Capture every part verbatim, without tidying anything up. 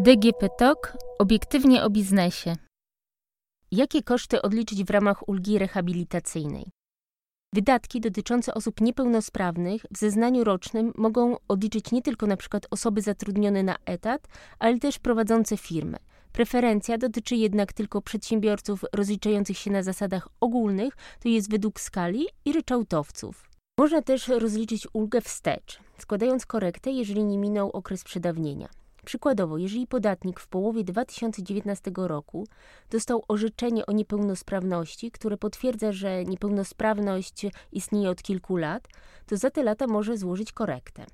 D G P T O K obiektywnie o biznesie. Jakie koszty odliczyć w ramach ulgi rehabilitacyjnej? Wydatki dotyczące osób niepełnosprawnych w zeznaniu rocznym mogą odliczyć nie tylko np. osoby zatrudnione na etat, ale też prowadzące firmę. Preferencja dotyczy jednak tylko przedsiębiorców rozliczających się na zasadach ogólnych, to jest według skali, i ryczałtowców. Można też rozliczyć ulgę wstecz, składając korektę, jeżeli nie minął okres przedawnienia. Przykładowo, jeżeli podatnik w połowie dwa tysiące dziewiętnastego roku dostał orzeczenie o niepełnosprawności, które potwierdza, że niepełnosprawność istnieje od kilku lat, to za te lata może złożyć korektę.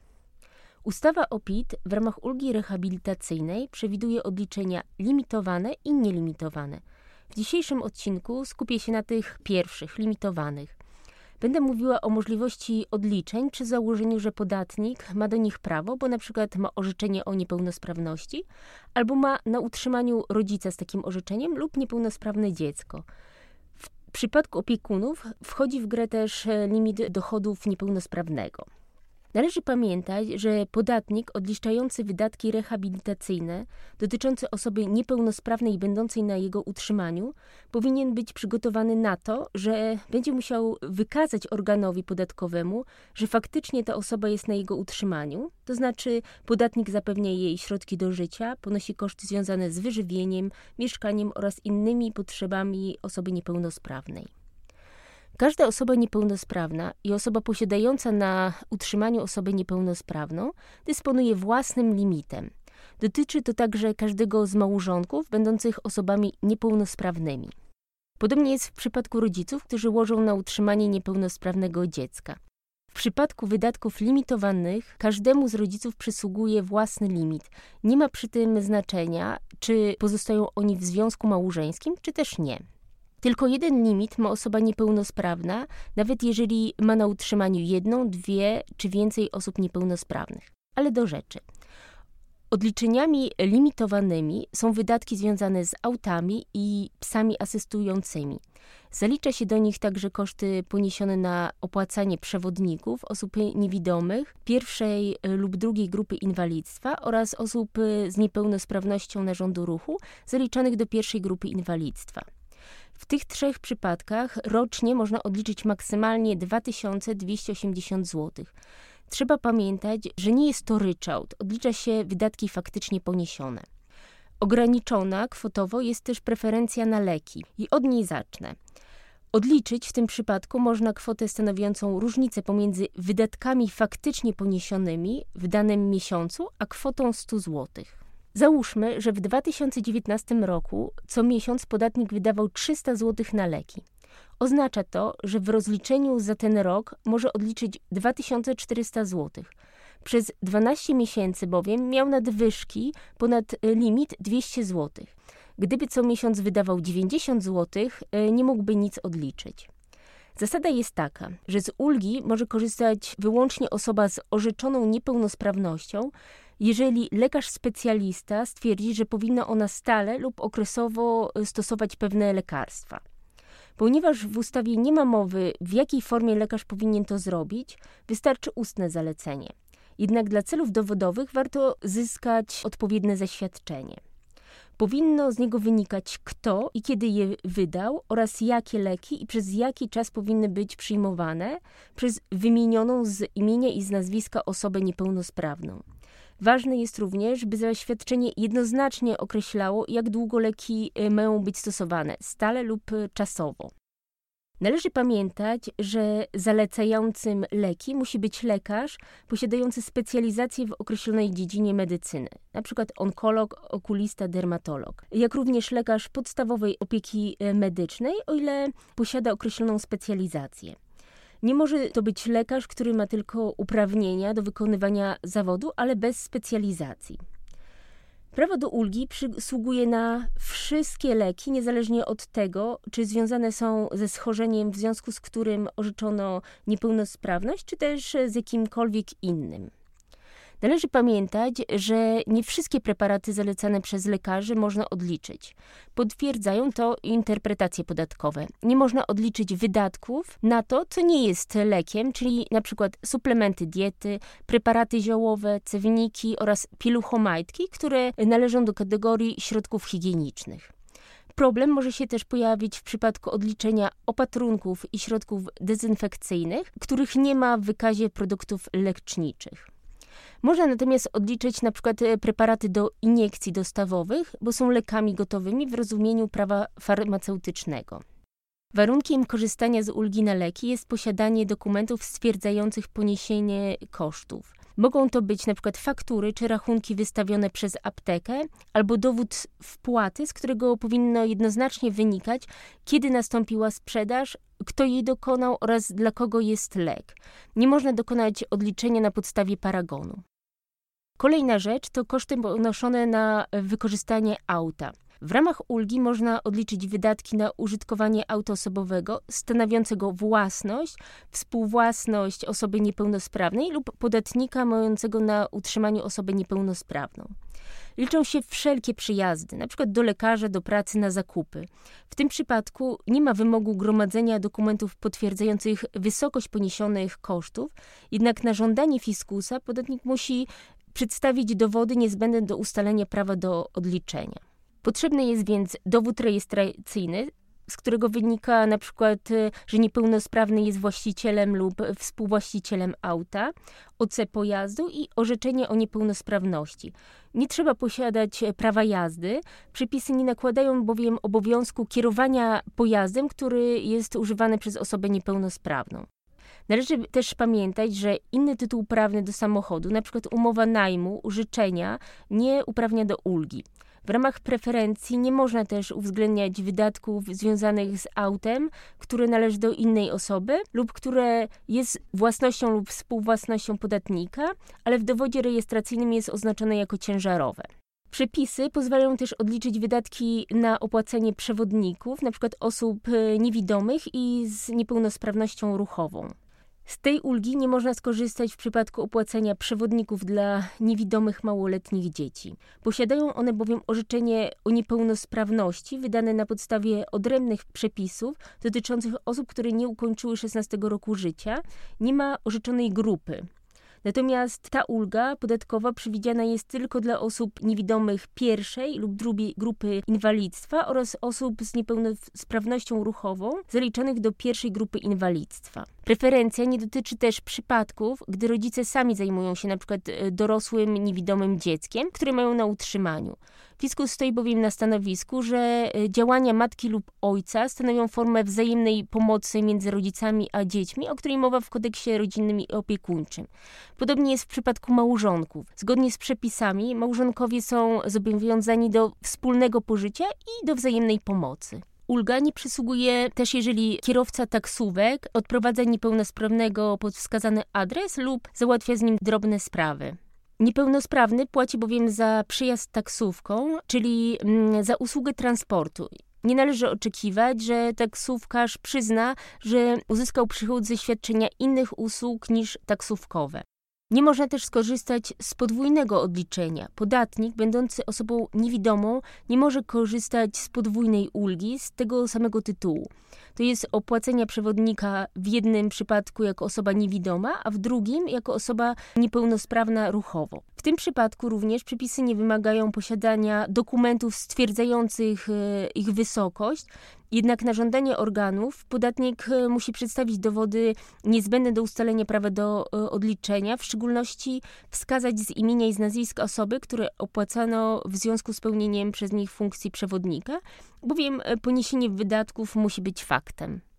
Ustawa o P I T w ramach ulgi rehabilitacyjnej przewiduje odliczenia limitowane i nielimitowane. W dzisiejszym odcinku skupię się na tych pierwszych, limitowanych. Będę mówiła o możliwości odliczeń przy założeniu, że podatnik ma do nich prawo, bo na przykład ma orzeczenie o niepełnosprawności albo ma na utrzymaniu rodzica z takim orzeczeniem lub niepełnosprawne dziecko. W przypadku opiekunów wchodzi w grę też limit dochodów niepełnosprawnego. Należy pamiętać, że podatnik odliczający wydatki rehabilitacyjne dotyczące osoby niepełnosprawnej będącej na jego utrzymaniu powinien być przygotowany na to, że będzie musiał wykazać organowi podatkowemu, że faktycznie ta osoba jest na jego utrzymaniu, to znaczy podatnik zapewnia jej środki do życia, ponosi koszty związane z wyżywieniem, mieszkaniem oraz innymi potrzebami osoby niepełnosprawnej. Każda osoba niepełnosprawna i osoba posiadająca na utrzymaniu osobę niepełnosprawną dysponuje własnym limitem. Dotyczy to także każdego z małżonków będących osobami niepełnosprawnymi. Podobnie jest w przypadku rodziców, którzy łożą na utrzymanie niepełnosprawnego dziecka. W przypadku wydatków limitowanych każdemu z rodziców przysługuje własny limit. Nie ma przy tym znaczenia, czy pozostają oni w związku małżeńskim, czy też nie. Tylko jeden limit ma osoba niepełnosprawna, nawet jeżeli ma na utrzymaniu jedną, dwie czy więcej osób niepełnosprawnych. Ale do rzeczy. Odliczeniami limitowanymi są wydatki związane z autami i psami asystującymi. Zalicza się do nich także koszty poniesione na opłacanie przewodników, osób niewidomych, pierwszej lub drugiej grupy inwalidztwa oraz osób z niepełnosprawnością narządu ruchu zaliczanych do pierwszej grupy inwalidztwa. W tych trzech przypadkach rocznie można odliczyć maksymalnie dwa tysiące dwieście osiemdziesiąt złotych. Trzeba pamiętać, że nie jest to ryczałt, odlicza się wydatki faktycznie poniesione. Ograniczona kwotowo jest też preferencja na leki i od niej zacznę. Odliczyć w tym przypadku można kwotę stanowiącą różnicę pomiędzy wydatkami faktycznie poniesionymi w danym miesiącu, a kwotą sto złotych. Załóżmy, że w dwa tysiące dziewiętnastego roku co miesiąc podatnik wydawał trzysta złotych na leki. Oznacza to, że w rozliczeniu za ten rok może odliczyć dwa tysiące czterysta złotych. Przez dwanaście miesięcy bowiem miał nadwyżki ponad limit dwieście złotych. Gdyby co miesiąc wydawał dziewięćdziesiąt złotych, nie mógłby nic odliczyć. Zasada jest taka, że z ulgi może korzystać wyłącznie osoba z orzeczoną niepełnosprawnością, jeżeli lekarz specjalista stwierdzi, że powinna ona stale lub okresowo stosować pewne lekarstwa. Ponieważ w ustawie nie ma mowy, w jakiej formie lekarz powinien to zrobić, wystarczy ustne zalecenie. Jednak dla celów dowodowych warto zyskać odpowiednie zaświadczenie. Powinno z niego wynikać, kto i kiedy je wydał oraz jakie leki i przez jaki czas powinny być przyjmowane przez wymienioną z imienia i z nazwiska osobę niepełnosprawną. Ważne jest również, by zaświadczenie jednoznacznie określało, jak długo leki mają być stosowane, stale lub czasowo. Należy pamiętać, że zalecającym leki musi być lekarz posiadający specjalizację w określonej dziedzinie medycyny, np. onkolog, okulista, dermatolog, jak również lekarz podstawowej opieki medycznej, o ile posiada określoną specjalizację. Nie może to być lekarz, który ma tylko uprawnienia do wykonywania zawodu, ale bez specjalizacji. Prawo do ulgi przysługuje na wszystkie leki, niezależnie od tego, czy związane są ze schorzeniem, w związku z którym orzeczono niepełnosprawność, czy też z jakimkolwiek innym. Należy pamiętać, że nie wszystkie preparaty zalecane przez lekarzy można odliczyć. Potwierdzają to interpretacje podatkowe. Nie można odliczyć wydatków na to, co nie jest lekiem, czyli na przykład suplementy diety, preparaty ziołowe, cewniki oraz pieluchomajtki, które należą do kategorii środków higienicznych. Problem może się też pojawić w przypadku odliczenia opatrunków i środków dezynfekcyjnych, których nie ma w wykazie produktów leczniczych. Można natomiast odliczyć na przykład preparaty do iniekcji dostawowych, bo są lekami gotowymi w rozumieniu prawa farmaceutycznego. Warunkiem korzystania z ulgi na leki jest posiadanie dokumentów stwierdzających poniesienie kosztów. Mogą to być na przykład faktury czy rachunki wystawione przez aptekę albo dowód wpłaty, z którego powinno jednoznacznie wynikać, kiedy nastąpiła sprzedaż, kto jej dokonał oraz dla kogo jest lek. Nie można dokonać odliczenia na podstawie paragonu. Kolejna rzecz to koszty ponoszone na wykorzystanie auta. W ramach ulgi można odliczyć wydatki na użytkowanie auta osobowego stanowiącego własność, współwłasność osoby niepełnosprawnej lub podatnika mającego na utrzymaniu osobę niepełnosprawną. Liczą się wszelkie przyjazdy, na przykład do lekarza, do pracy, na zakupy. W tym przypadku nie ma wymogu gromadzenia dokumentów potwierdzających wysokość poniesionych kosztów, jednak na żądanie fiskusa podatnik musi przedstawić dowody niezbędne do ustalenia prawa do odliczenia. Potrzebny jest więc dowód rejestracyjny, z którego wynika na przykład, że niepełnosprawny jest właścicielem lub współwłaścicielem auta, O C pojazdu i orzeczenie o niepełnosprawności. Nie trzeba posiadać prawa jazdy, przepisy nie nakładają bowiem obowiązku kierowania pojazdem, który jest używany przez osobę niepełnosprawną. Należy też pamiętać, że inny tytuł prawny do samochodu, na przykład umowa najmu, użyczenia, nie uprawnia do ulgi. W ramach preferencji nie można też uwzględniać wydatków związanych z autem, które należy do innej osoby lub które jest własnością lub współwłasnością podatnika, ale w dowodzie rejestracyjnym jest oznaczone jako ciężarowe. Przepisy pozwalają też odliczyć wydatki na opłacenie przewodników, np. osób niewidomych i z niepełnosprawnością ruchową. Z tej ulgi nie można skorzystać w przypadku opłacenia przewodników dla niewidomych małoletnich dzieci. Posiadają one bowiem orzeczenie o niepełnosprawności wydane na podstawie odrębnych przepisów dotyczących osób, które nie ukończyły szesnastego roku życia. Nie ma orzeczonej grupy. Natomiast ta ulga podatkowa przewidziana jest tylko dla osób niewidomych pierwszej lub drugiej grupy inwalidztwa oraz osób z niepełnosprawnością ruchową zaliczonych do pierwszej grupy inwalidztwa. Preferencja nie dotyczy też przypadków, gdy rodzice sami zajmują się np. dorosłym, niewidomym dzieckiem, które mają na utrzymaniu. Fiskus stoi bowiem na stanowisku, że działania matki lub ojca stanowią formę wzajemnej pomocy między rodzicami a dziećmi, o której mowa w kodeksie rodzinnym i opiekuńczym. Podobnie jest w przypadku małżonków. Zgodnie z przepisami małżonkowie są zobowiązani do wspólnego pożycia i do wzajemnej pomocy. Ulga nie przysługuje też, jeżeli kierowca taksówek odprowadza niepełnosprawnego pod wskazany adres lub załatwia z nim drobne sprawy. Niepełnosprawny płaci bowiem za przyjazd taksówką, czyli za usługę transportu. Nie należy oczekiwać, że taksówkarz przyzna, że uzyskał przychód ze świadczenia innych usług niż taksówkowe. Nie można też skorzystać z podwójnego odliczenia. Podatnik, będący osobą niewidomą, nie może korzystać z podwójnej ulgi z tego samego tytułu. To jest opłacenia przewodnika w jednym przypadku jako osoba niewidoma, a w drugim jako osoba niepełnosprawna ruchowo. W tym przypadku również przepisy nie wymagają posiadania dokumentów stwierdzających ich wysokość, jednak na żądanie organów podatnik musi przedstawić dowody niezbędne do ustalenia prawa do odliczenia, w szczególności wskazać z imienia i z nazwisk osoby, które opłacano w związku z pełnieniem przez nich funkcji przewodnika, bowiem poniesienie wydatków musi być faktem.